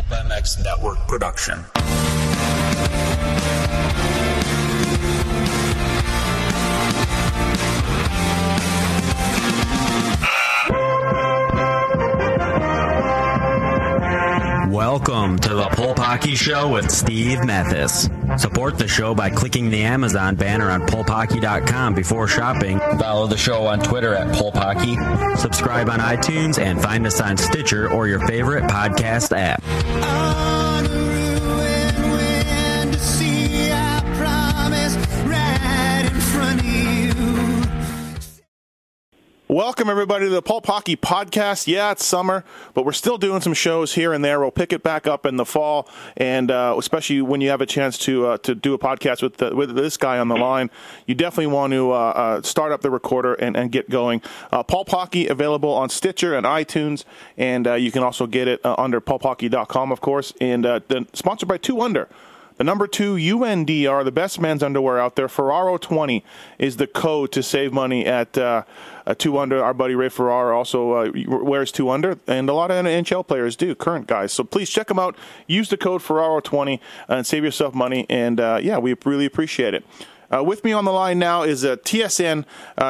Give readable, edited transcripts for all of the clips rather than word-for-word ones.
MX Network production. Welcome to the Pulp Hockey Show with Steve Mathis. Support the show by clicking the Amazon banner on pulphockey.com before shopping. Follow the show on Twitter at Pulp Hockey. Subscribe on iTunes and find us on Stitcher or your favorite podcast app. Welcome, everybody, to the Pulp Hockey Podcast. Yeah, it's summer, but we're still doing some shows here and there. We'll pick it back up in the fall, and especially when you have a chance to do a podcast with this guy on the line, you definitely want to start up the recorder and get going. Pulp Hockey, available on Stitcher and iTunes, and you can also get it under pulphockey.com, of course, and sponsored by Two Under. The number 2 UNDR, the best men's underwear out there. Ferraro 20 is the code to save money at Two Under. Our buddy Ray Ferraro also wears Two Under, and a lot of NHL players do, current guys. So please check them out. Use the code Ferraro 20 and save yourself money. And yeah, we really appreciate it. With me on the line now is a TSN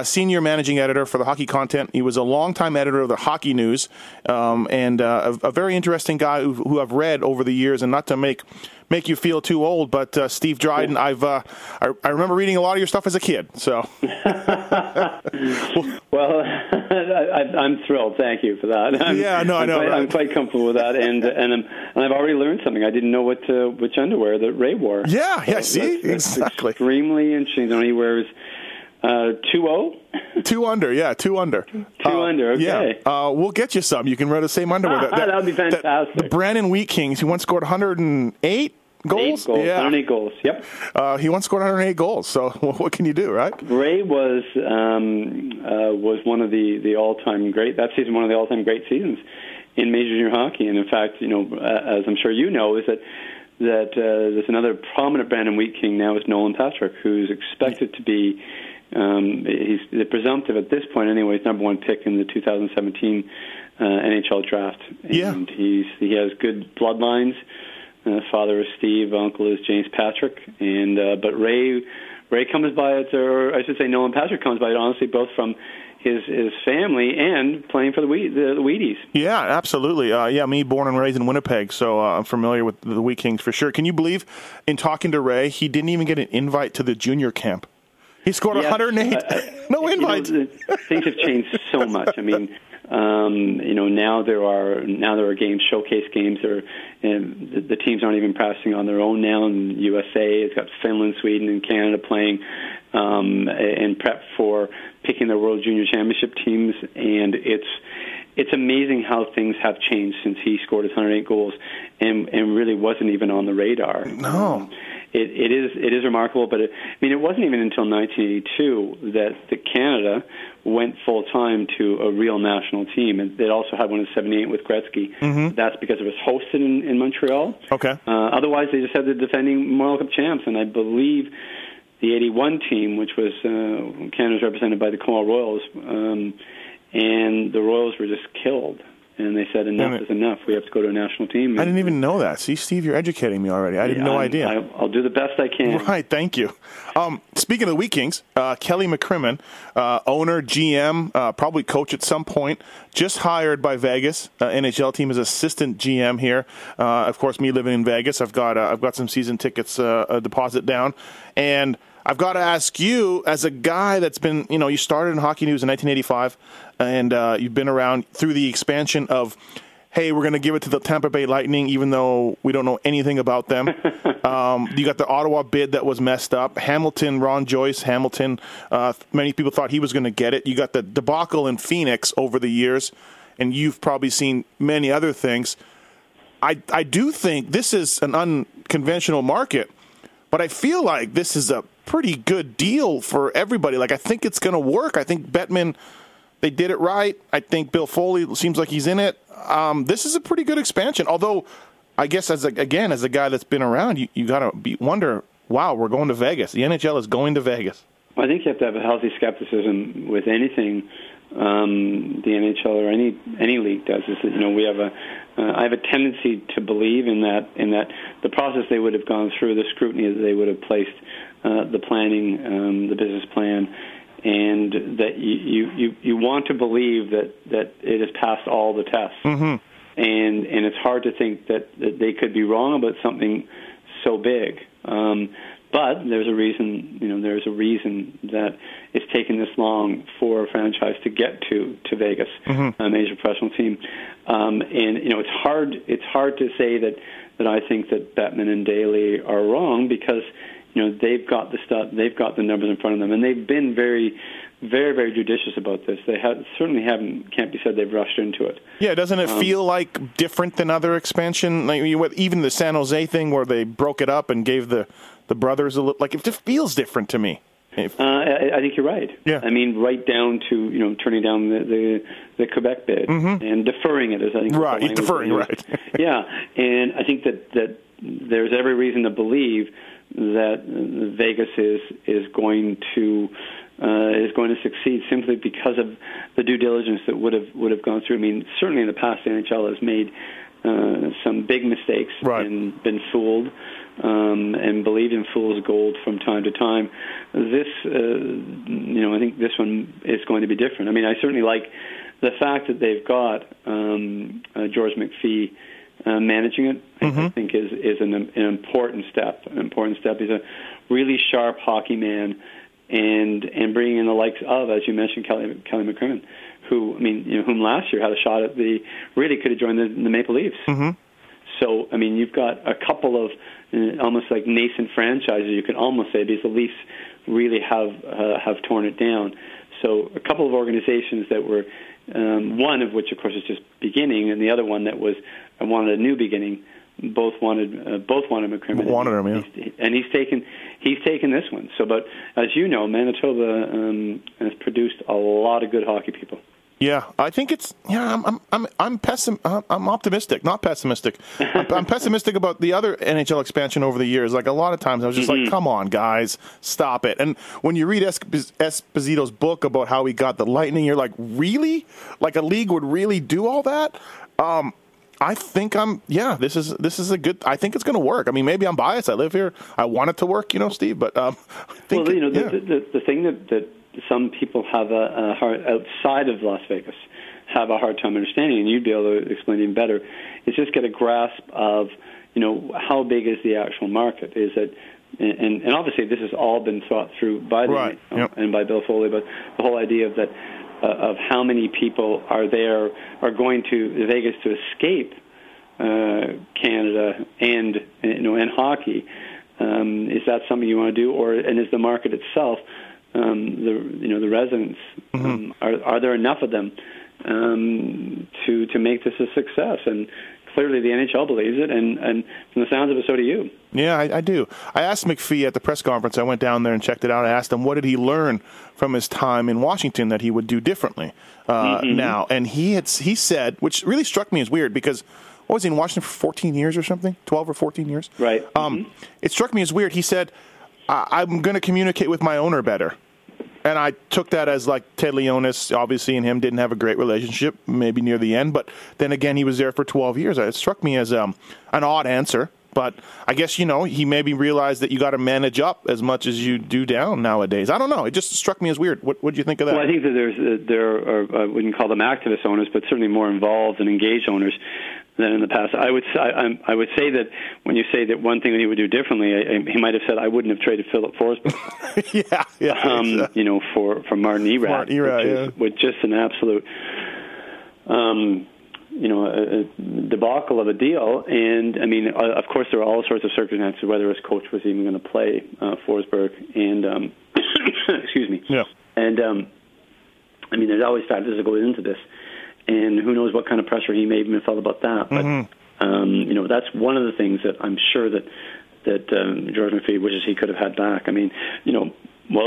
senior managing editor for the hockey content. He was a longtime editor of the Hockey News, and a very interesting guy who I've read over the years. And not to make you feel too old, but Steve Dryden, I remember reading a lot of your stuff as a kid. So, well, I'm thrilled. Thank you for that. I'm quite comfortable with that, and I've already learned something. I didn't know which underwear that Ray wore. Yeah, yeah. So see, that's exactly. Extremely. And he wears 2-0? 2 under, yeah, 2 under. 2 under, okay. Yeah. We'll get you some. You can wear the same underwear. That would be fantastic. The Brandon Wheat Kings, who once scored 108 goals? 108 goals, yep. He once scored 108 goals, so what can you do, right? Ray was one of the all-time great, that season, one of the all-time great seasons in Major Junior Hockey. And in fact, you know, as I'm sure you know, is that there's another prominent Brandon Wheat King now is Nolan Patrick, who's expected to be, he's the presumptive at this point anyway, he's number 1 pick in the 2017 NHL draft. And yeah. He has good bloodlines. Father is Steve, uncle is James Patrick, and but Ray comes by it, or I should say Nolan Patrick comes by it, honestly, both from his family and playing for the Wheaties. Yeah, absolutely. Yeah, me born and raised in Winnipeg, so I'm familiar with the Wheat Kings for sure. Can you believe, in talking to Ray, he didn't even get an invite to the junior camp? He scored 108. No invites. You know, things have changed so much. I mean, you know, now there are games, showcase games, or the teams aren't even practicing on their own now. And USA has got Finland, Sweden, and Canada playing and prep for picking their World Junior Championship teams. And it's amazing how things have changed since he scored his 108 goals and really wasn't even on the radar. No. It is remarkable, but it wasn't even until 1982 that Canada went full-time to a real national team. And they also had one in 1978 with Gretzky. Mm-hmm. That's because it was hosted in Montreal. Okay. Otherwise, they just had the defending World Cup champs, and I believe the 81 team, which was Canada's represented by the Cornwall Royals, and the Royals were just killed. And they said, enough is enough. We have to go to a national team. I didn't even know that. See, Steve, you're educating me already. I had no idea. I'll do the best I can. Right, thank you. Speaking of the Wheat Kings, Kelly McCrimmon, owner, GM, probably coach at some point, just hired by Vegas NHL team as assistant GM here. Of course, me living in Vegas, I've got some season tickets a deposit down, and I've got to ask you, as a guy that's been, you know, you started in Hockey News in 1985, and you've been around through the expansion of, hey, we're going to give it to the Tampa Bay Lightning, even though we don't know anything about them. You got the Ottawa bid that was messed up. Hamilton, Ron Joyce, Hamilton, many people thought he was going to get it. You got the debacle in Phoenix over the years, and you've probably seen many other things. I do think this is an unconventional market, but I feel like this is a pretty good deal for everybody. Like, I think it's going to work. I think Bettman, they did it right. I think Bill Foley seems like he's in it. This is a pretty good expansion. Although, I guess, as a guy that's been around, you got to wonder, wow, we're going to Vegas. The NHL is going to Vegas. I think you have to have a healthy skepticism with anything the NHL or any league does. Is that, you know, we have a I have a tendency to believe in that the process they would have gone through, the scrutiny that they would have placed, the planning, the business plan, and that you want to believe that it has passed all the tests. Mm-hmm. And it's hard to think that they could be wrong about something so big. But there's a reason, that it's taken this long for a franchise to get to Vegas, mm-hmm. a major professional team. It's hard to say that I think that Bettman and Daly are wrong because, they've got the stuff, they've got the numbers in front of them, and they've been very, very, very judicious about this. They can't be said they've rushed into it. Yeah, doesn't it feel like different than other expansion? Like even the San Jose thing where they broke it up and gave the brothers a little, like it just feels different to me. I think you're right. Yeah. I mean, right down to turning down the Quebec bid mm-hmm. and deferring it. Is I think right, deferring right. yeah, and I think that there's every reason to believe that Vegas is going to succeed simply because of the due diligence that would have gone through. I mean, certainly in the past, the NHL has made some big mistakes right. and been fooled and believed in fool's gold from time to time. This, I think this one is going to be different. I mean, I certainly like the fact that they've got George McPhee managing it, mm-hmm. I think, is an important step. An important step. He's a really sharp hockey man, and bringing in the likes of, as you mentioned, Kelly McCrimmon, whom last year had a shot at really could have joined the Maple Leafs. Mm-hmm. So, I mean, you've got a couple of almost like nascent franchises, you could almost say, because the Leafs really have torn it down. So a couple of organizations that were, one of which, of course, is just beginning, and the other one that was wanted a new beginning. Both wanted McCrimmon. Wanted him, yeah. And he's taken this one. So, but as you know, Manitoba has produced a lot of good hockey people. Yeah, I think it's. Yeah, I'm optimistic, not pessimistic. I'm pessimistic about the other NHL expansion over the years. Like a lot of times, I was just mm-hmm. like, "Come on, guys, stop it!" And when you read Esposito's book about how he got the Lightning, you're like, "Really? Like a league would really do all that?" I think I'm. Yeah, this is a good. I think it's going to work. I mean, maybe I'm biased. I live here. I want it to work, Steve. But I think the thing that some people have a hard outside of Las Vegas have a hard time understanding, and you'd be able to explain it even better, is just get a grasp of how big is the actual market. Is it and obviously this has all been thought through by the right. Yep. and by Bill Foley, but the whole idea of that. Of how many people are going to Vegas to escape Canada and hockey? Is that something you want to do, and is the market itself the residents mm-hmm. Are there enough of them to make this a success? And clearly the NHL believes it, and from the sounds of it, so do you. Yeah, I do. I asked McPhee at the press conference. I went down there and checked it out. I asked him, what did he learn from his time in Washington that he would do differently mm-hmm. now? And he said, which really struck me as weird, because what was he in Washington for 14 years or something? 12 or 14 years? Right. Mm-hmm. It struck me as weird. He said, I'm going to communicate with my owner better. And I took that as like Ted Leonis, obviously, and him didn't have a great relationship, maybe near the end. But then again, he was there for 12 years. It struck me as an odd answer. But I guess, he maybe realized that you got to manage up as much as you do down nowadays. I don't know. It just struck me as weird. What do you think of that? Well, I think that there are I wouldn't call them activist owners, but certainly more involved and engaged owners than in the past. I would say that when you say that one thing that he would do differently, he might have said, I wouldn't have traded Philip Forsberg. yeah. Exactly. For Martin Erad. Martin Erad, with just an absolute... a debacle of a deal, and I mean, of course, there are all sorts of circumstances whether his coach was even going to play Forsberg, and excuse me, yeah, and I mean, there's always factors that go into this, and who knows what kind of pressure he may even felt about that. But mm-hmm. That's one of the things that I'm sure that George McPhee wishes he could have had back. I mean, it'll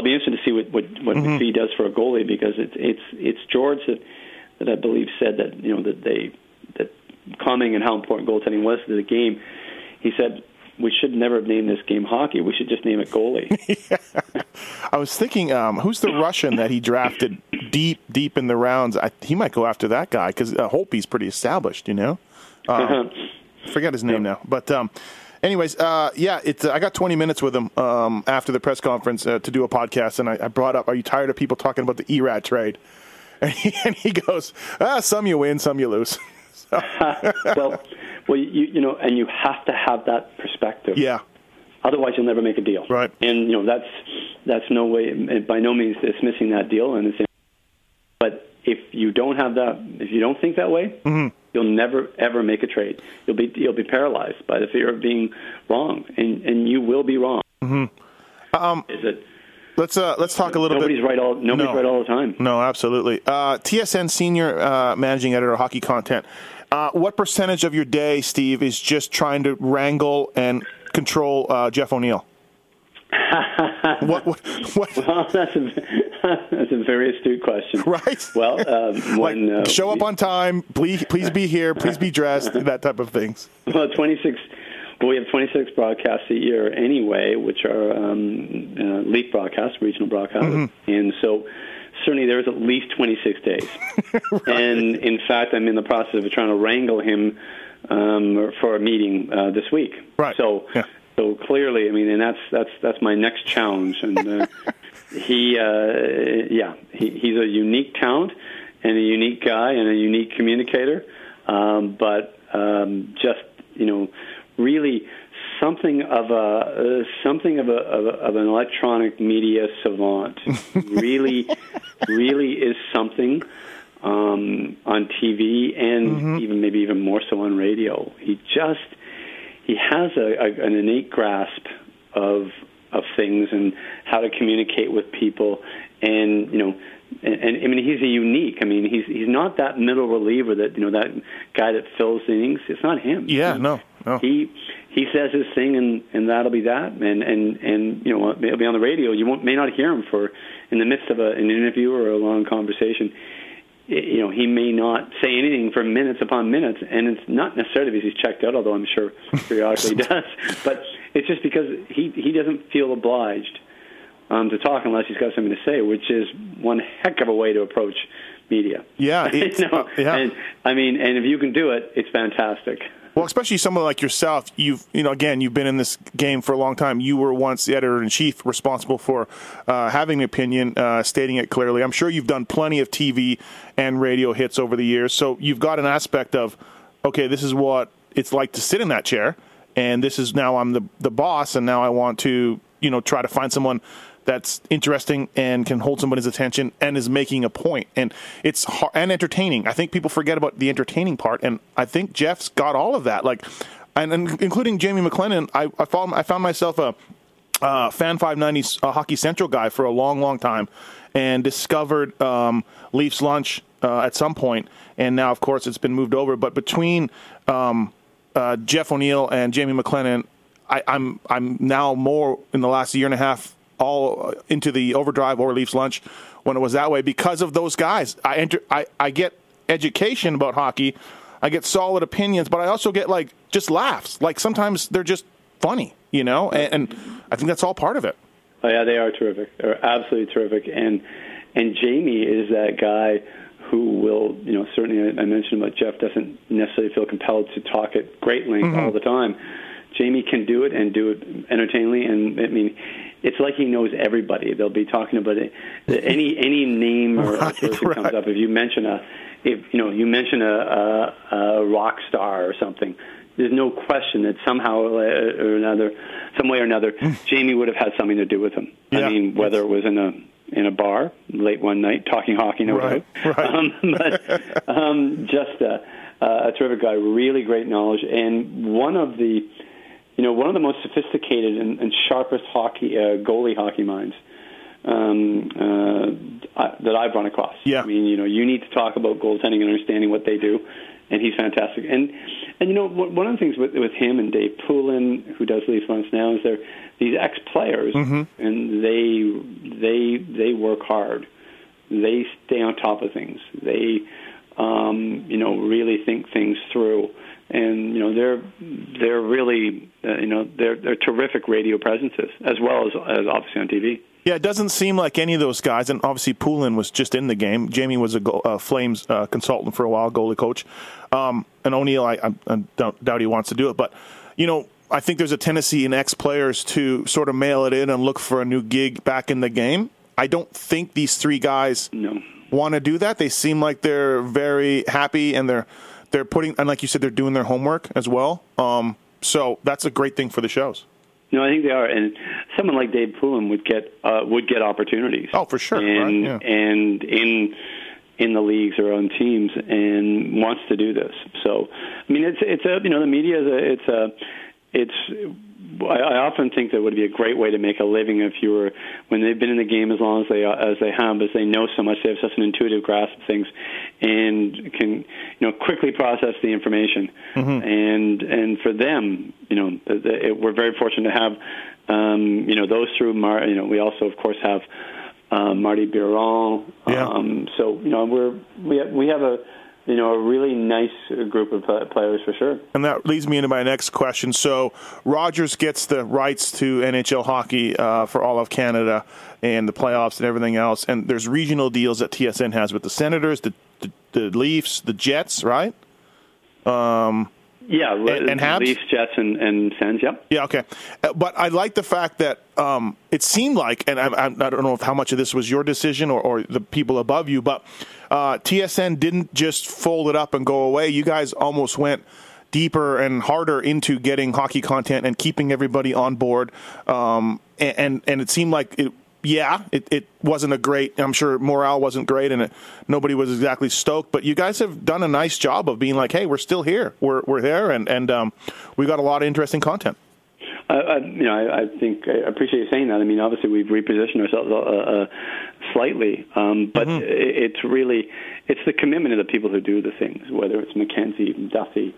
be interesting to see what mm-hmm. McPhee does for a goalie, because it's George that I believe said that that commenting on how important goaltending was to the game, he said we should never have named this game hockey. We should just name it goalie. Yeah. I was thinking, who's the Russian that he drafted deep in the rounds? He might go after that guy because Holtby's pretty established. Forget his name now. But anyways, yeah, it's I got 20 minutes with him after the press conference to do a podcast, and I brought up, are you tired of people talking about the E-Rat trade? And he goes, some you win, some you lose. So. well, you know, and you have to have that perspective. Yeah. Otherwise, you'll never make a deal. Right. And, you know, that's no way, by no means dismissing that deal. And but if you don't have that, if you don't think that way, mm-hmm. you'll never, ever make a trade. You'll be paralyzed by the fear of being wrong, and you will be wrong. Mm-hmm. Let's talk a little bit. Nobody's right all the time. No, absolutely. TSN Senior Managing Editor of Hockey Content. What percentage of your day, Steve, is just trying to wrangle and control Jeff O'Neill? What? Well, that's a very astute question. Right? Well, show up on time, please be here, please be dressed, that type of things. Well, we have 26 broadcasts a year anyway, which are Leaf broadcasts, regional broadcasts. Mm-hmm. And so certainly there's at least 26 days. Right. And, in fact, I'm in the process of trying to wrangle him for a meeting this week. Right. So, yeah. So clearly, I mean, and that's my next challenge. And he's a unique talent and a unique guy and a unique communicator. Just, you know, really something of an electronic media savant. really is something on TV and mm-hmm. even more so on radio. He has an innate grasp of things and how to communicate with people, and you know, and I mean he's a unique. I mean he's not that middle reliever that you know that guy that fills the innings. It's not him. Yeah, no. He says his thing, and that'll be that. And you know it'll be on the radio. You may not hear him for in the midst of an interview or a long conversation. You know, he may not say anything for minutes upon minutes, and it's not necessarily because he's checked out, although I'm sure periodically does, but it's just because he doesn't feel obliged to talk unless he's got something to say, which is one heck of a way to approach media. Yeah. And if you can do it, it's fantastic. Well, especially someone like yourself, you've been in this game for a long time. You were once the editor-in-chief responsible for having an opinion, stating it clearly. I'm sure you've done plenty of TV and radio hits over the years, so you've got an aspect of, okay, this is what it's like to sit in that chair, and this is now I'm the boss, and now I want to, you know, try to find someone that's interesting and can hold somebody's attention and is making a point. And it's hard, and entertaining. I think people forget about the entertaining part, and I think Jeff's got all of that. Like, and including Jamie McLennan, I found myself a Fan 590 Hockey Central guy for a long, long time, and discovered Leafs Lunch at some point, and now, of course, it's been moved over. But between Jeff O'Neill and Jamie McLennan, I'm now more in the last year and a half all into the Overdrive or Leafs Lunch when it was that way because of those guys. I get education about hockey. I get solid opinions, but I also get, like, just laughs. Like, sometimes they're just funny, you know, and I think that's all part of it. Oh, yeah, they are terrific. They're absolutely terrific. And Jamie is that guy who will, you know, certainly I mentioned about Jeff doesn't necessarily feel compelled to talk at great length mm-hmm. all the time. Jamie can do it and do it entertainingly, and I mean, it's like he knows everybody. They'll be talking about it. Any name or person comes up. If you mention a rock star or something, there's no question that somehow or another, some way or another, Jamie would have had something to do with him. Yeah. I mean, whether it was in a bar late one night talking hockey, just a terrific guy, really great knowledge, and one of the most sophisticated and sharpest hockey goalie hockey minds that I've run across. Yeah. I mean, you know, you need to talk about goaltending and understanding what they do, and he's fantastic. And you know, one of the things with him and Dave Poulin, who does Leafs Lunch now, is they're these ex-players, mm-hmm. and they work hard. They stay on top of things. They, you know, really think things through. And you know they're really they're terrific radio presences as well as obviously on TV. Yeah, it doesn't seem like any of those guys, and obviously Poulin was just in the game. Jamie was a Flames consultant for a while, goalie coach. And O'Neill, I don't doubt he wants to do it. But, you know, I think there's a tendency in ex-players to sort of mail it in and look for a new gig back in the game. I don't think these three guys want to do that. They seem like they're very happy, and they're putting, and like you said, they're doing their homework as well. So that's a great thing for the shows. No, I think they are, and someone like Dave Poulin would get opportunities. Oh, for sure, and right? Yeah. And in the leagues or on teams, and wants to do this. So, I mean, the media I often think that would be a great way to make a living if you were, when they've been in the game as long as they have, as they know so much, they have such an intuitive grasp of things, and can quickly process the information. Mm-hmm. And for them, we're very fortunate to have those through. We also of course have Marty Biron. Yeah. So we have a really nice group of players for sure. And that leads me into my next question. So Rogers gets the rights to NHL hockey for all of Canada and the playoffs and everything else. And there's regional deals that TSN has with the Senators, the Leafs, the Jets, right? Yeah, and Habs? Leafs, Jets, and Sens, yep. Yeah, okay. But I like the fact that it seemed like, and I don't know if how much of this was your decision or the people above you, but TSN didn't just fold it up and go away. You guys almost went deeper and harder into getting hockey content and keeping everybody on board. And it seemed like it wasn't a great, I'm sure morale wasn't great, and nobody was exactly stoked, but you guys have done a nice job of being like, hey, we're still here. We're there, and we got a lot of interesting content. I think I appreciate you saying that. I mean, obviously we've repositioned ourselves slightly, but mm-hmm. it's the commitment of the people who do the things, whether it's McKenzie, Duthie,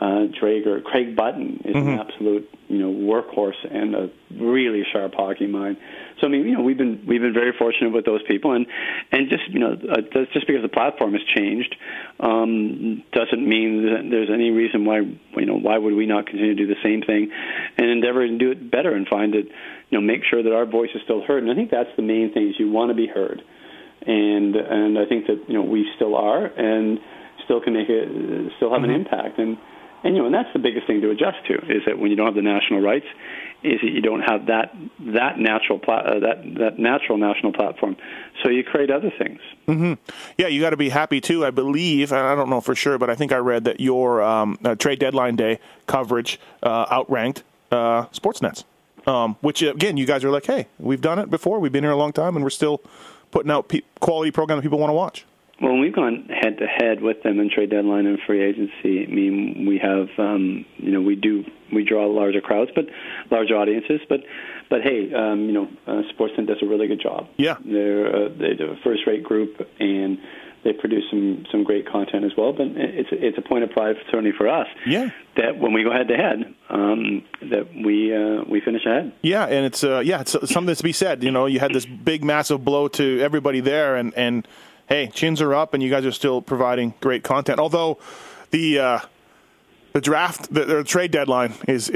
Drager. Craig Button is mm-hmm. an absolute, workhorse and a really sharp hockey mind. So I mean, we've been very fortunate with those people, and just just because the platform has changed doesn't mean that there's any reason why why would we not continue to do the same thing and endeavor to do it better and find it make sure that our voice is still heard. And I think that's the main thing, is you want to be heard, and I think that we still are and still can make it, still have mm-hmm. an impact. And and that's the biggest thing to adjust to, is that when you don't have the national rights, is that you don't have that natural national platform. So you create other things. Mm-hmm. Yeah, you got to be happy too. I believe, and I don't know for sure, but I think I read that your trade deadline day coverage outranked Sportsnet's, which again, you guys are like, hey, we've done it before. We've been here a long time, and we're still putting out quality programs that people want to watch. Well, we've gone head-to-head with them in trade deadline and free agency. I mean, we have, we draw larger crowds, but larger audiences. But hey, Sportsnet does a really good job. Yeah, they're a first-rate group, and they produce some great content as well. But it's a point of pride, certainly for us. Yeah. That when we go head-to-head, that we finish ahead. Yeah, and it's something that's to be said. You had this big, massive blow to everybody there, and hey, chins are up, and you guys are still providing great content. Although the draft, the trade deadline is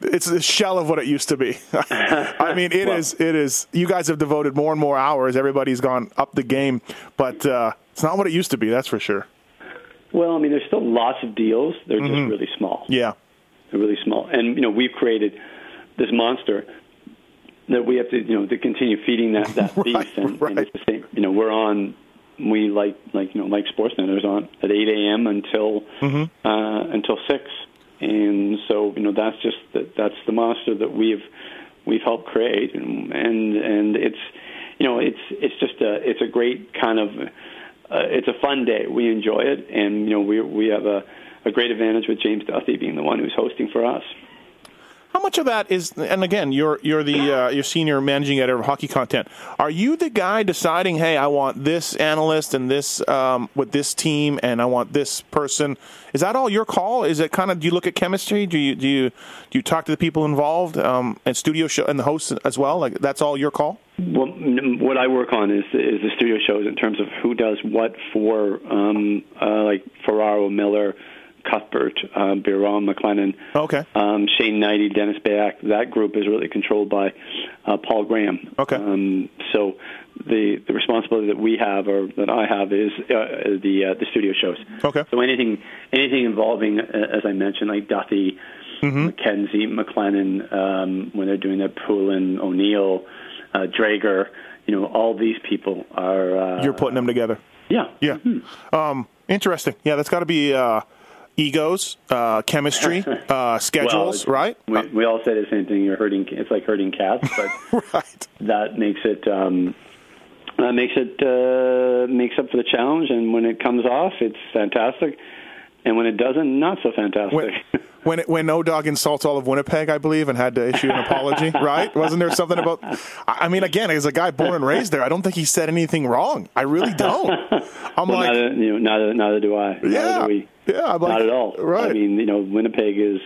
it's a shell of what it used to be. I mean, it is. You guys have devoted more and more hours. Everybody's gone up the game, but it's not what it used to be. That's for sure. Well, I mean, there's still lots of deals. They're mm-hmm. just really small. Yeah, they're really small, and we've created this monster that we have to, to continue feeding that beast. Right, and it's the same. We're on. We like Sportsnet is on at 8 a.m. until mm-hmm. Until 6, and so that's just that's the monster that we've helped create, and it's it's just a great kind of it's a fun day. We enjoy it, and we have a great advantage with James Duthie being the one who's hosting for us. How much of that is, and again, you're the your senior managing editor of hockey content. Are you the guy deciding, hey, I want this analyst and this with this team, and I want this person? Is that all your call? Is it kind of, do you look at chemistry? Do you talk to the people involved and studio show and the hosts as well? Like, that's all your call? Well, what I work on is the studio shows in terms of who does what for like Ferraro, Miller, Cuthbert, Biron, McLennan, okay. Shane Knighty, Dennis Bayak. That group is really controlled by Paul Graham. Okay. So the responsibility that we have, or that I have, is the studio shows. Okay. So anything involving, as I mentioned, like Duthie, mm-hmm. McKenzie, McLennan, when they're doing that, Poulin, O'Neill, Drager, you know, all these people are... You're putting them together. Yeah. Yeah. Mm-hmm. Interesting. Yeah, that's got to be egos, chemistry, schedules, well, right? We all say the same thing. You're herding. It's like herding cats, but right. That makes it makes up for the challenge. And when it comes off, it's fantastic. And when it doesn't, not so fantastic. When O-Dog insults all of Winnipeg, I believe, and had to issue an apology, right? Wasn't there something about... I mean, again, as a guy born and raised there, I don't think he said anything wrong. I really don't. I'm well, like... Neither do I. Yeah. Neither do we. Yeah. I'm like, not at all. Right. I mean, you know, Winnipeg is...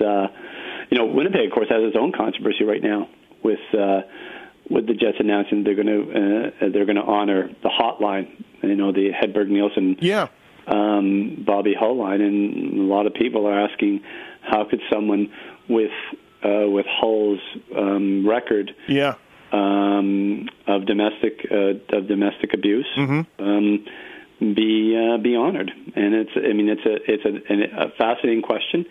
Winnipeg, of course, has its own controversy right now with the Jets announcing they're going to honor the hotline, you know, the Hedberg-Nielsen... Yeah. Bobby Hull line, and a lot of people are asking, how could someone with Hull's record, yeah, of domestic abuse, mm-hmm. Be honored? And it's a fascinating question,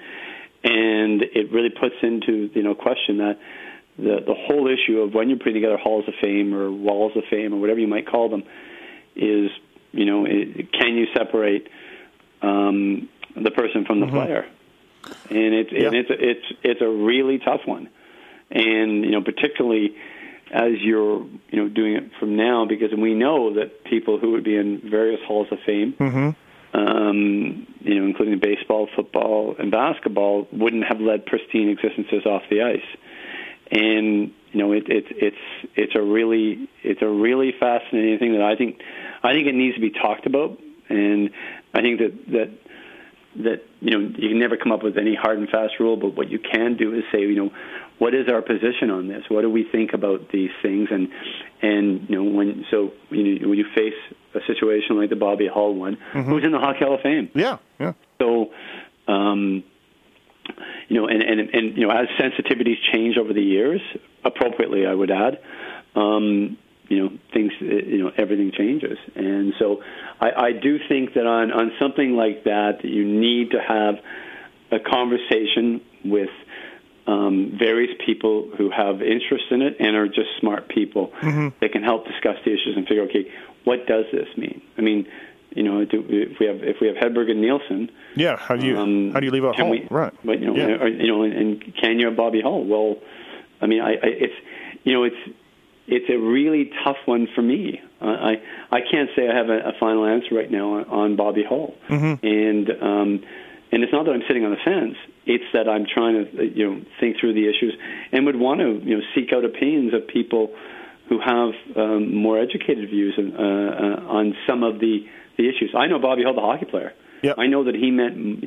and it really puts into question that the whole issue of when you're putting together halls of fame or walls of fame or whatever you might call them is. You know, can you separate the person from the mm-hmm. player? And it's a really tough one, and particularly as you're doing it from now, because we know that people who would be in various halls of fame, mm-hmm. Including baseball, football, and basketball, wouldn't have led pristine existences off the ice, and. It's a really fascinating thing that I think it needs to be talked about, and I think that you can never come up with any hard and fast rule, but what you can do is say what is our position on this? What do we think about these things? And when you face a situation like the Bobby Hull one, mm-hmm. who's in the Hockey Hall of Fame? Yeah, yeah. So. As sensitivities change over the years, appropriately, I would add, things, everything changes. And so I do think that on something like that, you need to have a conversation with various people who have interest in it and are just smart people mm-hmm. that can help discuss the issues and figure, okay, what does this mean? I mean, if we have Hedberg and Nielsen, yeah. How do you leave out Hull? Right. But and can you have Bobby Hull? Well, I mean, it's a really tough one for me. I can't say I have a final answer right now on Bobby Hull, mm-hmm. And it's not that I'm sitting on the fence. It's that I'm trying to think through the issues and would want to seek out opinions of people who have more educated views on some of the issues. I know Bobby Hull, the hockey player. Yep. I know that he meant,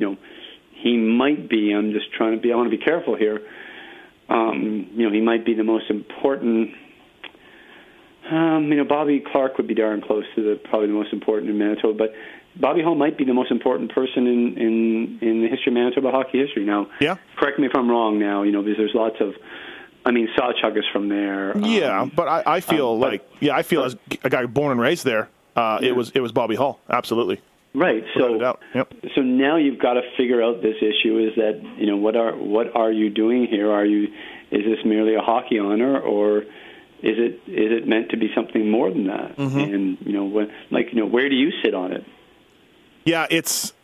he might be, I want to be careful here, he might be the most important, Bobby Clark would be darn close to probably the most important in Manitoba, but Bobby Hull might be the most important person in the history of Manitoba hockey history. Now, yeah. Correct me if I'm wrong now, because there's lots of, Sawchuk is from there. Yeah, but I feel as a guy born and raised there, It was Bobby Hull, absolutely. Right. So yep. So now you've got to figure out this issue is that what are you doing here? Is this merely a hockey honor, or is it meant to be something more than that? Mm-hmm. And where do you sit on it? Yeah,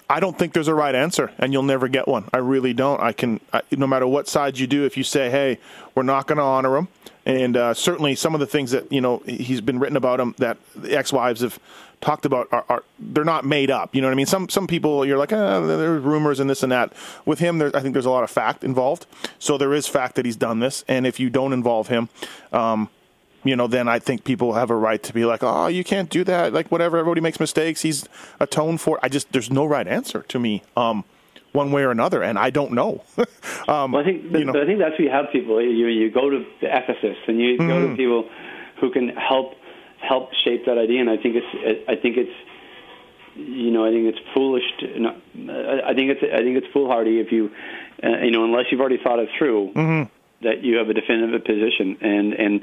I don't think there's a right answer, and you'll never get one. I really don't. No matter what side you do, if you say, hey, we're not going to honor him, and certainly some of the things that, he's been written about him that the ex-wives have talked about, they're not made up. You know what I mean? Some people, you're like, there's rumors and this and that. With him, I think there's a lot of fact involved. So there is fact that he's done this, and if you don't involve him... then I think people have a right to be like, oh, you can't do that. Like, whatever, everybody makes mistakes. He's atoned for it. There's no right answer to me one way or another, and I don't know. I think that's what you have people. You go to the ethicists, and you mm-hmm. go to people who can help shape that idea, and I think it's you know, I think it's foolish. I think it's foolhardy if you, you know, unless you've already thought it through, mm-hmm. that you have a definitive position. And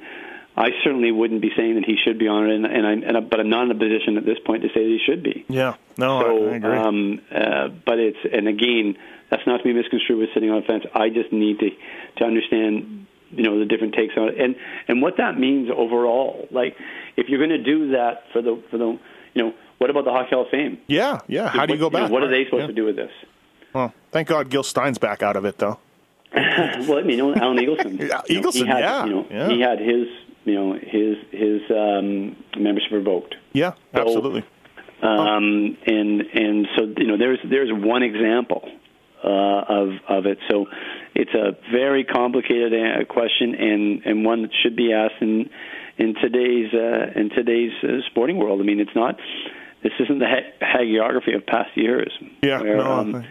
I certainly wouldn't be saying that he should be on it, but I'm not in a position at this point to say that he should be. Yeah, no, so, I agree. But it's, and again, that's not to be misconstrued with sitting on a fence. I just need to understand, you know, the different takes on it, and what that means overall. Like, if you're going to do that for the, you know, what about the Hockey Hall of Fame? Yeah, yeah. How do you go back? You know, what are they supposed to do with this? Well, thank God Gil Stein's back out of it, though. Well, I mean, Alan Eagleson. He had his, you know, his membership revoked. Yeah, so, absolutely. And so, you know, there's one example of it. So it's a very complicated question, and one that should be asked in today's sporting world. I mean, it's not. This isn't the hagiography of past years. Yeah. Where, no,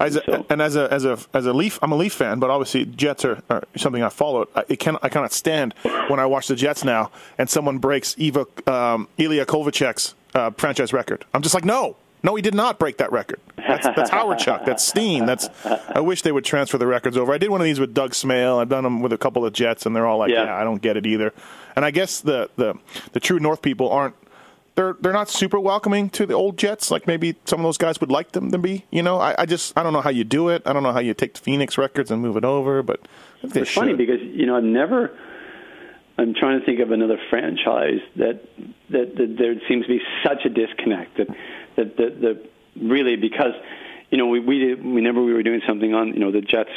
as a Leaf, I'm a Leaf fan, but obviously Jets are something I followed. I cannot stand when I watch the Jets now and someone breaks Ilya Kovacev's franchise record. I'm just like, no, he did not break that record. That's Howard Chuck. That's Steen. I wish they would transfer the records over. I did one of these with Doug Smale. I've done them with a couple of Jets, and they're all like, I don't get it either. And I guess the True North people aren't. They're not super welcoming to the old Jets. Like maybe some of those guys would like them to be. You know, I don't know how you do it. I don't know how you take the Phoenix records and move it over. But it's funny because, you know, I'm trying to think of another franchise that there seems to be such a disconnect that really, because, you know, whenever we were doing something on, you know, the Jets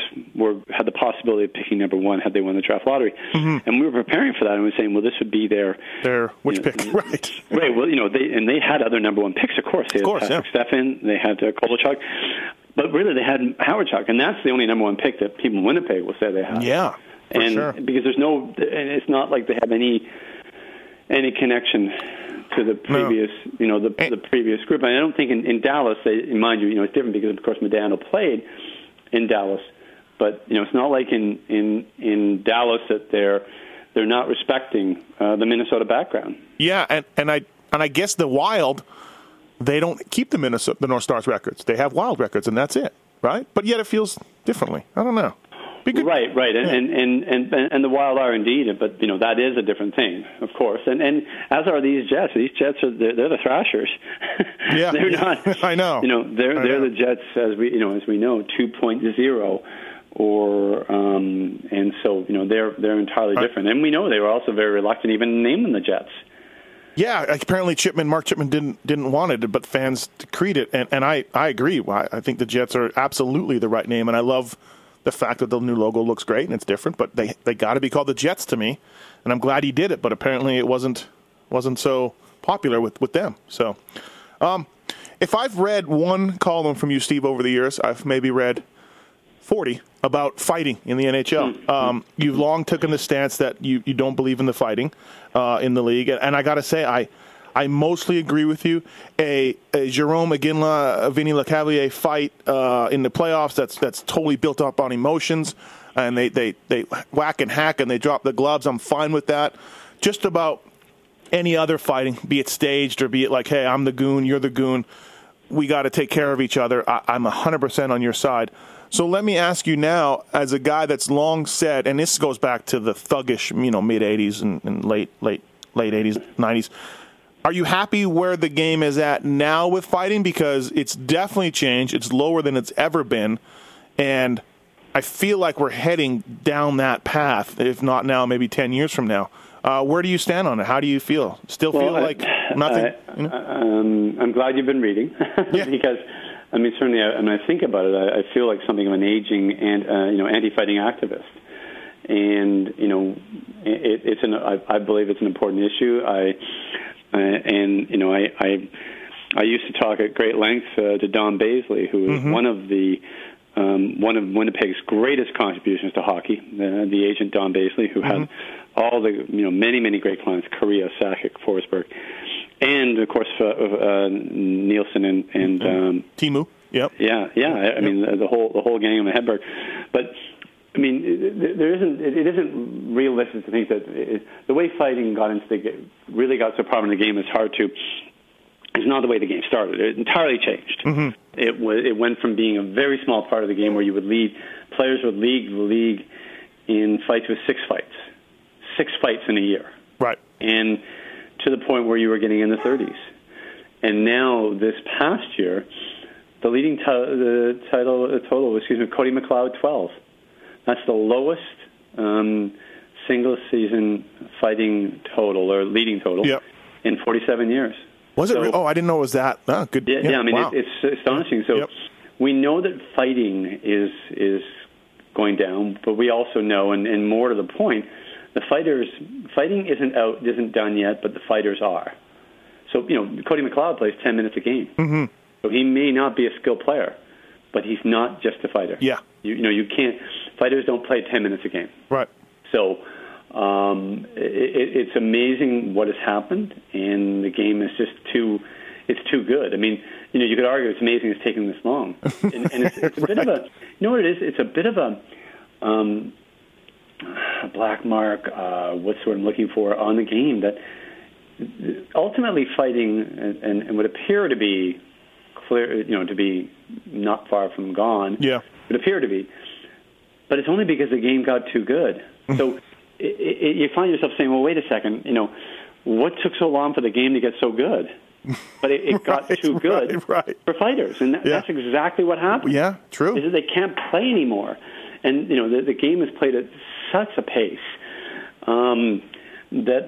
had the possibility of picking number one had they won the draft lottery. Mm-hmm. And we were preparing for that, and we were saying, well, this would be their pick, right? Right, well, you know, they had other number one picks, of course. They had Stefan, they had Kovalchuk, but really they had Howard Chuck, and that's the only number one pick that people in Winnipeg will say they had. Yeah, for sure. Because it's not like they have any connection to the previous, you know, the previous group. And I don't think in Dallas, mind you, you know, it's different because, of course, Modano played in Dallas. But, you know, it's not like in Dallas that they're not respecting the Minnesota background. Yeah, and I guess the Wild, they don't keep the North Stars records. They have Wild records, and that's it, right? But yet it feels differently. I don't know. Right. Yeah. And the Wild are indeed, but, you know, that is a different thing, of course. And as are these Jets. These Jets they're the Thrashers. Yeah, they're not. I know. You know, they're the Jets as we know 2.0, or and so, you know, they're entirely different. And we know they were also very reluctant even to name them the Jets. Yeah, apparently Mark Chipman didn't want it, but fans decreed it, and I agree. I think the Jets are absolutely the right name, and I love the fact that the new logo looks great and it's different, but they got to be called the Jets to me, and I'm glad he did it. But apparently, it wasn't so popular with them. So, if I've read one column from you, Steve, over the years, I've maybe read 40 about fighting in the NHL. You've long taken the stance that you don't believe in the fighting in the league, and I got to say, I mostly agree with you. A Jerome Iginla, Vinny LeCavalier fight in the playoffs that's totally built up on emotions, and they whack and hack and they drop the gloves. I'm fine with that. Just about any other fighting, be it staged or be it like, hey, I'm the goon, you're the goon, we got to take care of each other. I'm 100% on your side. So let me ask you now, as a guy that's long said, and this goes back to the thuggish, you know, mid-'80s and late 80s, 90s, are you happy where the game is at now with fighting? Because it's definitely changed. It's lower than it's ever been. And I feel like we're heading down that path, if not now, maybe 10 years from now. Where do you stand on it? How do you feel? Nothing? You know? I'm glad you've been reading. Yeah. Because, I mean, certainly when I think about it, I feel like something of an aging and you know, anti-fighting activist. And, you know, I believe it's an important issue. And, you know, I used to talk at great length to Don Baisley, who was mm-hmm. one of Winnipeg's greatest contributions to hockey, the agent Don Baisley, who mm-hmm. had all the, you know, many, many great clients, Correa, Sakic, Forsberg, and, of course, Nielsen and Timu. Yep. Yeah. I mean, the whole gang of the Hedberg. But, I mean, it isn't realistic to think that the way fighting got into the game, really got so prominent in the game, it's hard to is not the way the game started. It entirely changed. Mm-hmm. It went from being a very small part of the game where you would lead, players would lead the league in fights with six fights in a year. Right. And to the point where you were getting in the 30s. And now this past year, the leading total, Cody McLeod, 12. That's the lowest single-season fighting total or leading total in 47 years. Was it? Oh, I didn't know it was that. Oh, good. Yeah, I mean, wow. It's astonishing. So we know that fighting is going down, but we also know, and more to the point, the fighting isn't done yet, but the fighters are. So, Cody McLeod plays 10 minutes a game. Mm-hmm. So he may not be a skilled player, but he's not just a fighter. Yeah. You can't, fighters don't play 10 minutes a game. Right. So it's amazing what has happened, and the game is just it's too good. I mean, you could argue it's amazing it's taking this long. And it's a bit of a, what it is? It's a bit of a black mark, what's the word I'm looking for, on the game, that ultimately fighting and would appear to be clear, to be not far from gone. Yeah. It would appear to be. But it's only because the game got too good. So you find yourself saying, well, wait a second, what took so long for the game to get so good? But it got too good for fighters. And that's exactly what happened. Yeah, true. Is that they can't play anymore. And, the game is played at such a pace that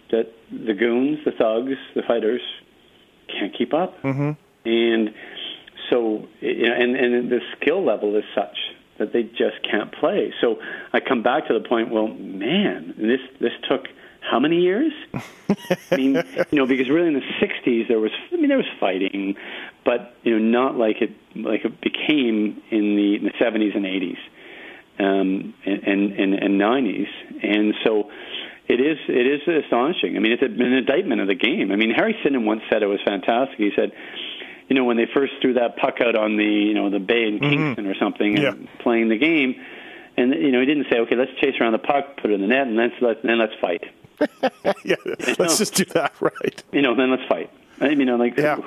the goons, the thugs, the fighters can't keep up. Mm-hmm. And so, and the skill level is such that they just can't play. So I come back to the point, well, man, this took how many years? I mean, because really in the 60s there was fighting, but not like it became in the 70s and 80s, and 90s. And so it is astonishing. I mean, it's an indictment of the game. I mean, Harry Sinden once said it was fantastic. He said, when they first threw that puck out on the, the bay in Kingston or something and playing the game, and, he didn't say, okay, let's chase around the puck, put it in the net, and then let's fight. Let's just do that, right. Then let's fight. I mean, that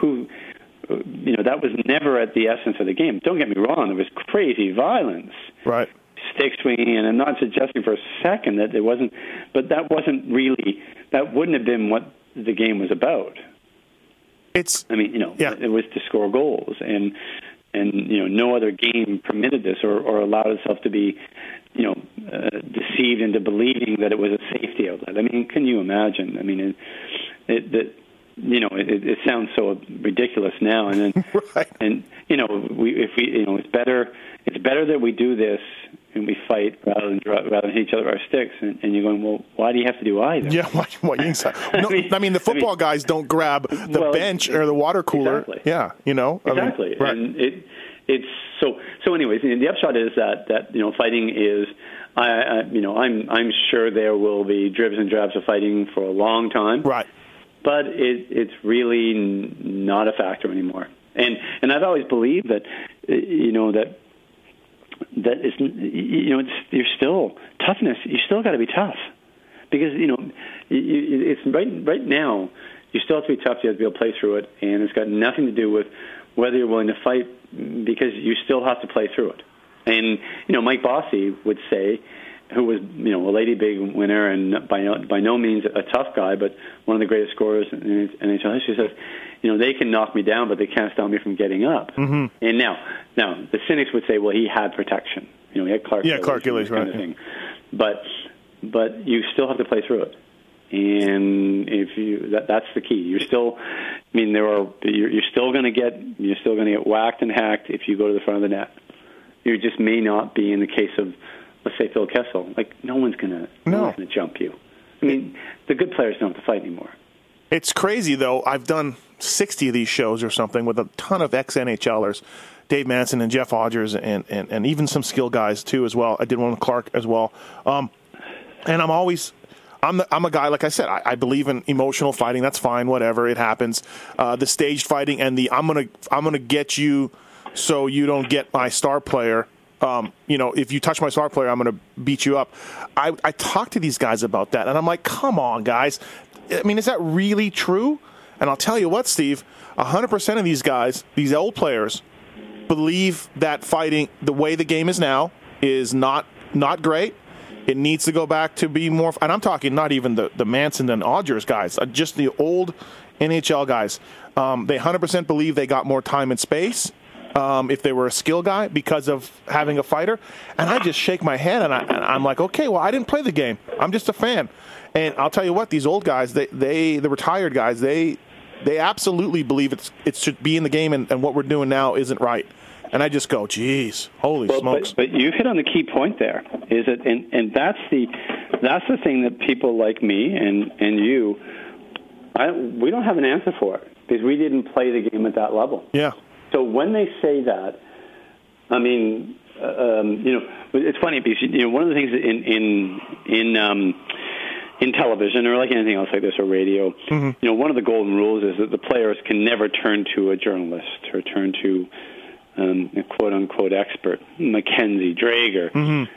was never at the essence of the game. Don't get me wrong, there was crazy violence. Right. Stick swinging, and I'm not suggesting for a second that it wasn't, but that wouldn't have been what the game was about. It was to score goals, and no other game permitted this or allowed itself to be, deceived into believing that it was a safety outlet. I mean, can you imagine? I mean, it sounds so ridiculous now, and then, it's better that we do this and we fight rather than hit each other with our sticks. And you're going, well, why do you have to do either? Yeah, why no, I mean, the football guys don't grab the bench or the water cooler. Exactly. Yeah, exactly. I mean, right. And it's so. Anyways, the upshot is that fighting is. I'm sure there will be dribs and drabs of fighting for a long time. Right. But it's really not a factor anymore. And I've always believed that, you're still toughness. You still got to be tough, because it's right now. You still have to be tough. You have to be able to play through it, and it's got nothing to do with whether you're willing to fight, because you still have to play through it. And Mike Bossy would say, who was a Lady Big winner and by no means a tough guy, but one of the greatest scorers in NHL history, says, they can knock me down, but they can't stop me from getting up. Mm-hmm. And now the cynics would say, well, he had protection. He had Clark. Yeah, Clark Gillies, right. Kind of thing. But you still have to play through it, and if you that's the key. You're still, I mean, you're still going to get whacked and hacked if you go to the front of the net. You just may not be in the case of, let's say, Phil Kessel. Like, no one's gonna jump you. I mean, the good players don't have to fight anymore. It's crazy, though. I've done 60 of these shows or something with a ton of ex-NHLers, Dave Manson and Jeff Hodgers, and even some skill guys too as well. I did one with Clark as well. And I'm a guy, like I said, I believe in emotional fighting. That's fine, whatever, it happens. The staged fighting and the I'm gonna get you so you don't get my star player. If you touch my star player, I'm going to beat you up. I talk to these guys about that, and I'm like, come on, guys. I mean, is that really true? And I'll tell you what, Steve, 100% of these guys, these old players, believe that fighting, the way the game is now, is not great. It needs to go back to be more, and I'm talking not even the Manson and Odgers guys, just the old NHL guys. They 100% believe they got more time and space if they were a skill guy because of having a fighter. And I just shake my head, and I'm like, okay, well, I didn't play the game. I'm just a fan. And I'll tell you what, these old guys, the retired guys, they absolutely believe it should be in the game, and what we're doing now isn't right. And I just go, geez, holy smokes! But you hit on the key point there. Is it, and that's the thing that people like me and you, we don't have an answer for it because we didn't play the game at that level. Yeah. So when they say that, I mean, it's funny because one of the things in television or like anything else like this or radio, mm-hmm. One of the golden rules is that the players can never turn to a journalist or turn to a quote-unquote expert, McKenzie, Drager. Mm-hmm.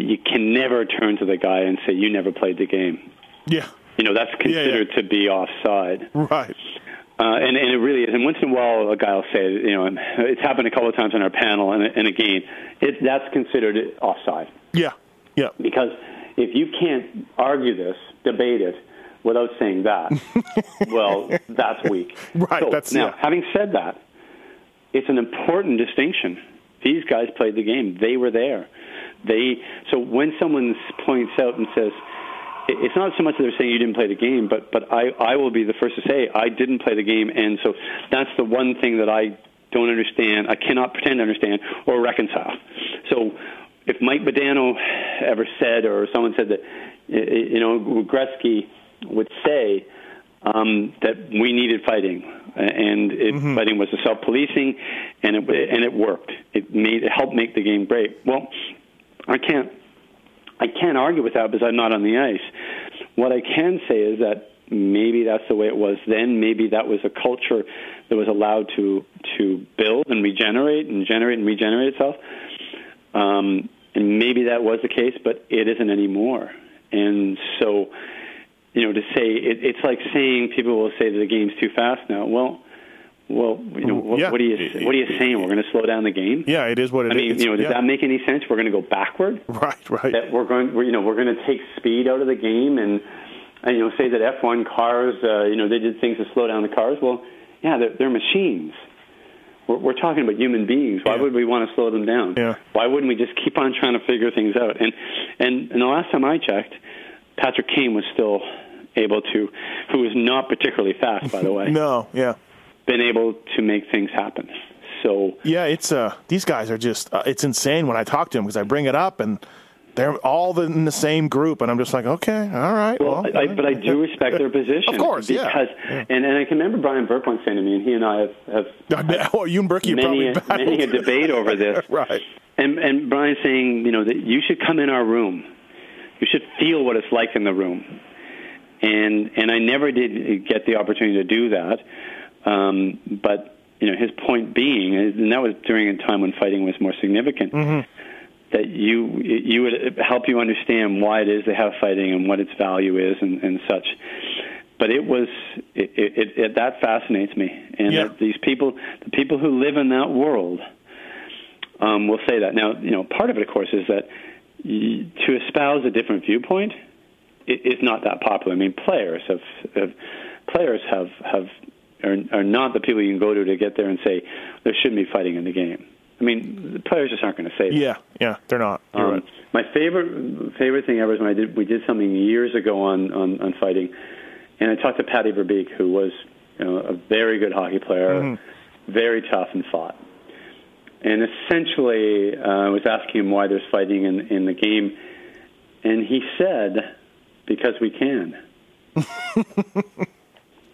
You can never turn to the guy and say, you never played the game. Yeah. That's considered to be offside. Right. And it really is. And once in a while, a guy will say, it's happened a couple of times on our panel, and again, that's considered offside. Yeah, yeah. Because if you can't argue this, debate it, without saying that, well, that's weak. Right. So, having said that, it's an important distinction. These guys played the game. They were there. So when someone points out and says, it's not so much that they're saying you didn't play the game, but I will be the first to say I didn't play the game, and so that's the one thing that I don't understand, I cannot pretend to understand or reconcile. So if Mike Modano ever said, or someone said that, Gretzky would say that we needed fighting, and mm-hmm. fighting was the self-policing, and it worked. It helped make the game great. Well, I can't argue with that because I'm not on the ice. What I can say is that maybe that's the way it was then. Maybe that was a culture that was allowed to build and regenerate and generate and regenerate itself. And maybe that was the case, but it isn't anymore. And so, to say it's like saying people will say that the game's too fast now. Well, what are you saying? We're going to slow down the game? Yeah, it is what it is. I mean, does that make any sense? We're going to go backward? Right. That we're going to take speed out of the game and say that F1 cars, they did things to slow down the cars. Well, yeah, they're machines. We're talking about human beings. Why would we want to slow them down? Yeah. Why wouldn't we just keep on trying to figure things out? And the last time I checked, Patrick Kane was still able to, who is not particularly fast, by the way. No, yeah. Been able to make things happen. So yeah, it's these guys are just it's insane when I talk to them because I bring it up and they're all in the same group and I'm just like, okay, all right. Well, but I do respect their position, of course, because and I can remember Brian Burke once saying to me, and he and I have you and Burke, many a debate over this, right? And Brian saying, that you should come in our room, you should feel what it's like in the room, and I never did get the opportunity to do that. But his point being, and that was during a time when fighting was more significant, mm-hmm. that you would help you understand why it is they have fighting and what its value is and such. But it that fascinates me, and that these people, the people who live in that world, will say that. Now, part of it, of course, is that to espouse a different viewpoint is not that popular. I mean, players have. Are not the people you can go to get there and say, there shouldn't be fighting in the game. I mean, the players just aren't going to say that. Yeah, they're not. Right. My favorite thing ever is when we did something years ago on fighting, and I talked to Patty Verbeek, who was a very good hockey player, mm-hmm. very tough and fought. And essentially, I was asking him why there's fighting in the game, and he said, because we can.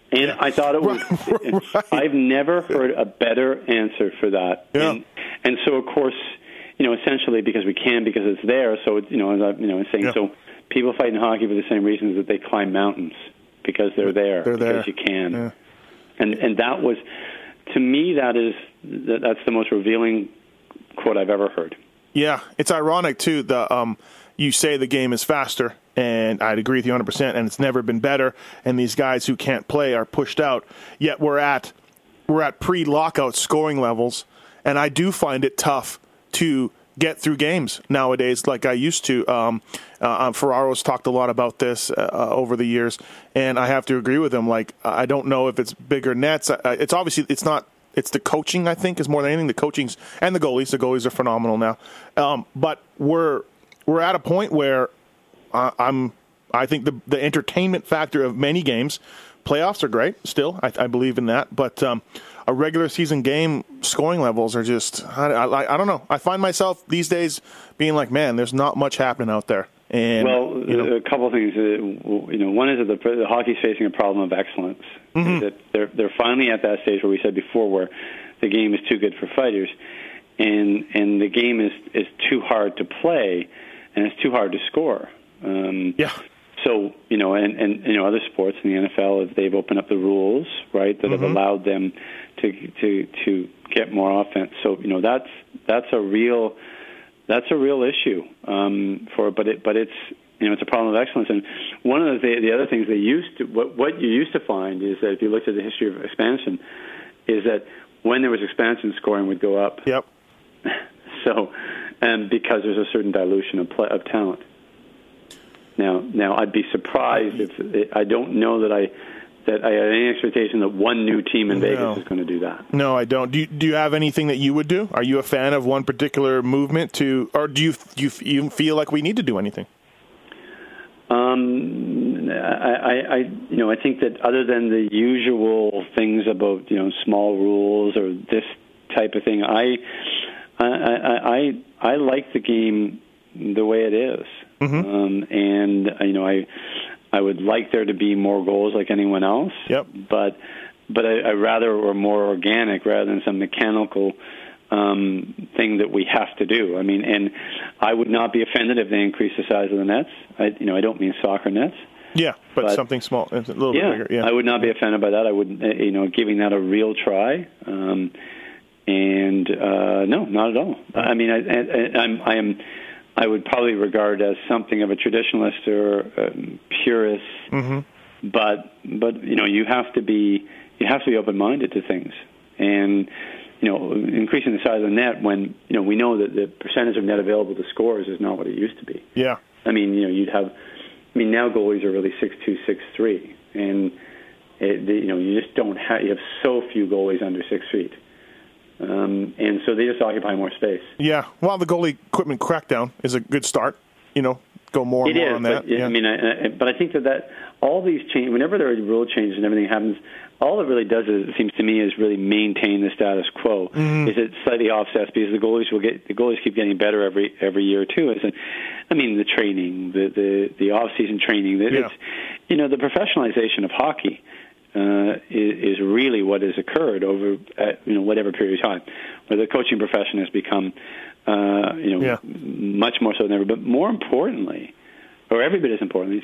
And I thought it was, right. I've never heard a better answer for that. Yeah. And so, of course, essentially because we can, because it's there. So, it's, so people fight in hockey for the same reasons that they climb mountains, because they're there. They're there. Because you can. Yeah. And that was, to me, that's the most revealing quote I've ever heard. Yeah. It's ironic, too. you say the game is faster, and I'd agree with you 100%, and it's never been better, and these guys who can't play are pushed out, yet we're at pre-lockout scoring levels, and I do find it tough to get through games nowadays like I used to. Ferraro's talked a lot about this over the years, and I have to agree with him. Like, I don't know if it's bigger nets. It's obviously it's not. It's the coaching, I think, is more than anything. The coaching's and the goalies. The goalies are phenomenal now. But we're at a point where I think the entertainment factor of many games. Playoffs are great still. I believe in that. But a regular season game scoring levels are just, I don't know. I find myself these days being like, man, there's not much happening out there. And, a couple of things. One is that the hockey's facing a problem of excellence. Mm-hmm. That they're finally at that stage where we said before where the game is too good for fighters. And the game is too hard to play, and it's too hard to score. Yeah. So, and other sports in the NFL, they've opened up the rules, right, that mm-hmm. have allowed them to get more offense. So, that's a real issue it's a problem of excellence. And one of the other things they used to, what you used to find is that if you looked at the history of expansion, is that when there was expansion, scoring would go up. Yep. So, and because there's a certain dilution of talent. Now I'd be surprised if I don't know that I had any expectation that one new team in Vegas is going to do that. No, I don't. Do you have anything that you would do? Are you a fan of one particular movement or do you feel like we need to do anything? I think that other than the usual things about small rules or this type of thing, I like the game the way it is. Mm-hmm. I would like there to be more goals like anyone else. Yep. But I rather it were more organic rather than some mechanical thing that we have to do. I mean, and I would not be offended if they increase the size of the nets. I don't mean soccer nets. Yeah, but something small, a little bit bigger. Yeah, I would not be offended by that. I would, giving that a real try. No, not at all. I mean, I am. I would probably regard as something of a traditionalist or purist, mm-hmm. but you have to be open-minded to things, and increasing the size of the net when we know that the percentage of net available to scores is not what it used to be. Yeah, I mean now goalies are really 6'2", 6'3", and you just don't have so few goalies under 6 feet. And so they just occupy more space. Yeah. Well, the goalie equipment crackdown is a good start. Go more and more on that. Yeah. I mean, but I think that all these changes, whenever there are rule changes and everything happens, all it really does, is, it seems to me, is really maintain the status quo. Mm-hmm. Is it slightly offsets because the goalies keep getting better every year too. Is it? I mean, the training, the off season training. It's, the professionalization of hockey. Is really what has occurred over whatever period of time, where the coaching profession has become much more so than ever. But more importantly, or every bit as importantly,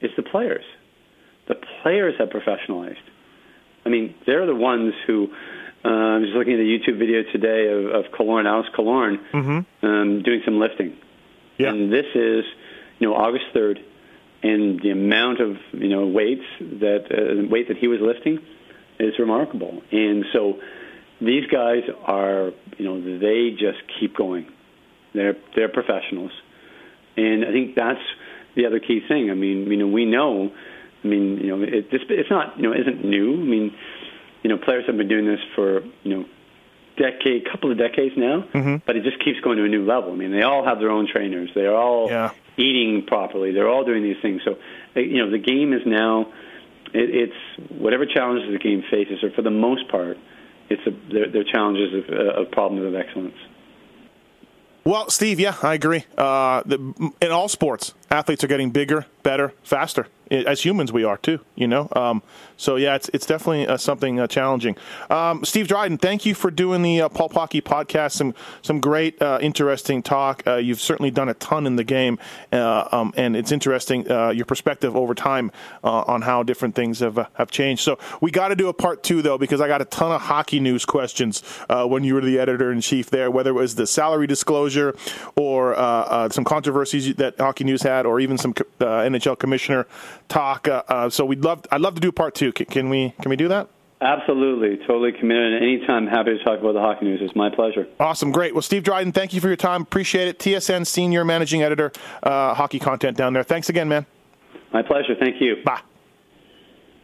is the players. The players have professionalized. I mean, they're the ones who. I was just looking at a YouTube video today of Alex Killorn, mm-hmm. Doing some lifting, and this is August 3rd. And the amount of weight that he was lifting is remarkable. And so these guys are they just keep going. They're professionals, and I think that's the other key thing. I mean it's not isn't new. I mean players have been doing this for couple of decades now, mm-hmm. but it just keeps going to a new level. I mean, they all have their own trainers. They're all eating properly. They're all doing these things. So, the game is now. It's whatever challenges the game faces, or for the most part, they're challenges of problems of excellence. Well, Steve, I agree. In all sports, athletes are getting bigger, better, faster. As humans, we are too, you know. So yeah, it's definitely something challenging. Steve Dryden, thank you for doing the Pulp Hockey podcast. Some great, interesting talk. You've certainly done a ton in the game, and it's interesting your perspective over time on how different things have changed. So we got to do a part two though, because I got a ton of hockey news questions when you were the editor in chief there. Whether it was the salary disclosure or some controversies that Hockey News had, or even some NHL commissioner talk. So I'd love to do part two. Can we do that? Absolutely. Totally committed. And anytime happy to talk about the Hockey News. It's my pleasure. Awesome. Great. Well, Steve Dryden, thank you for your time. Appreciate it. TSN Senior Managing Editor, Hockey Content down there. Thanks again, man. My pleasure. Thank you. Bye.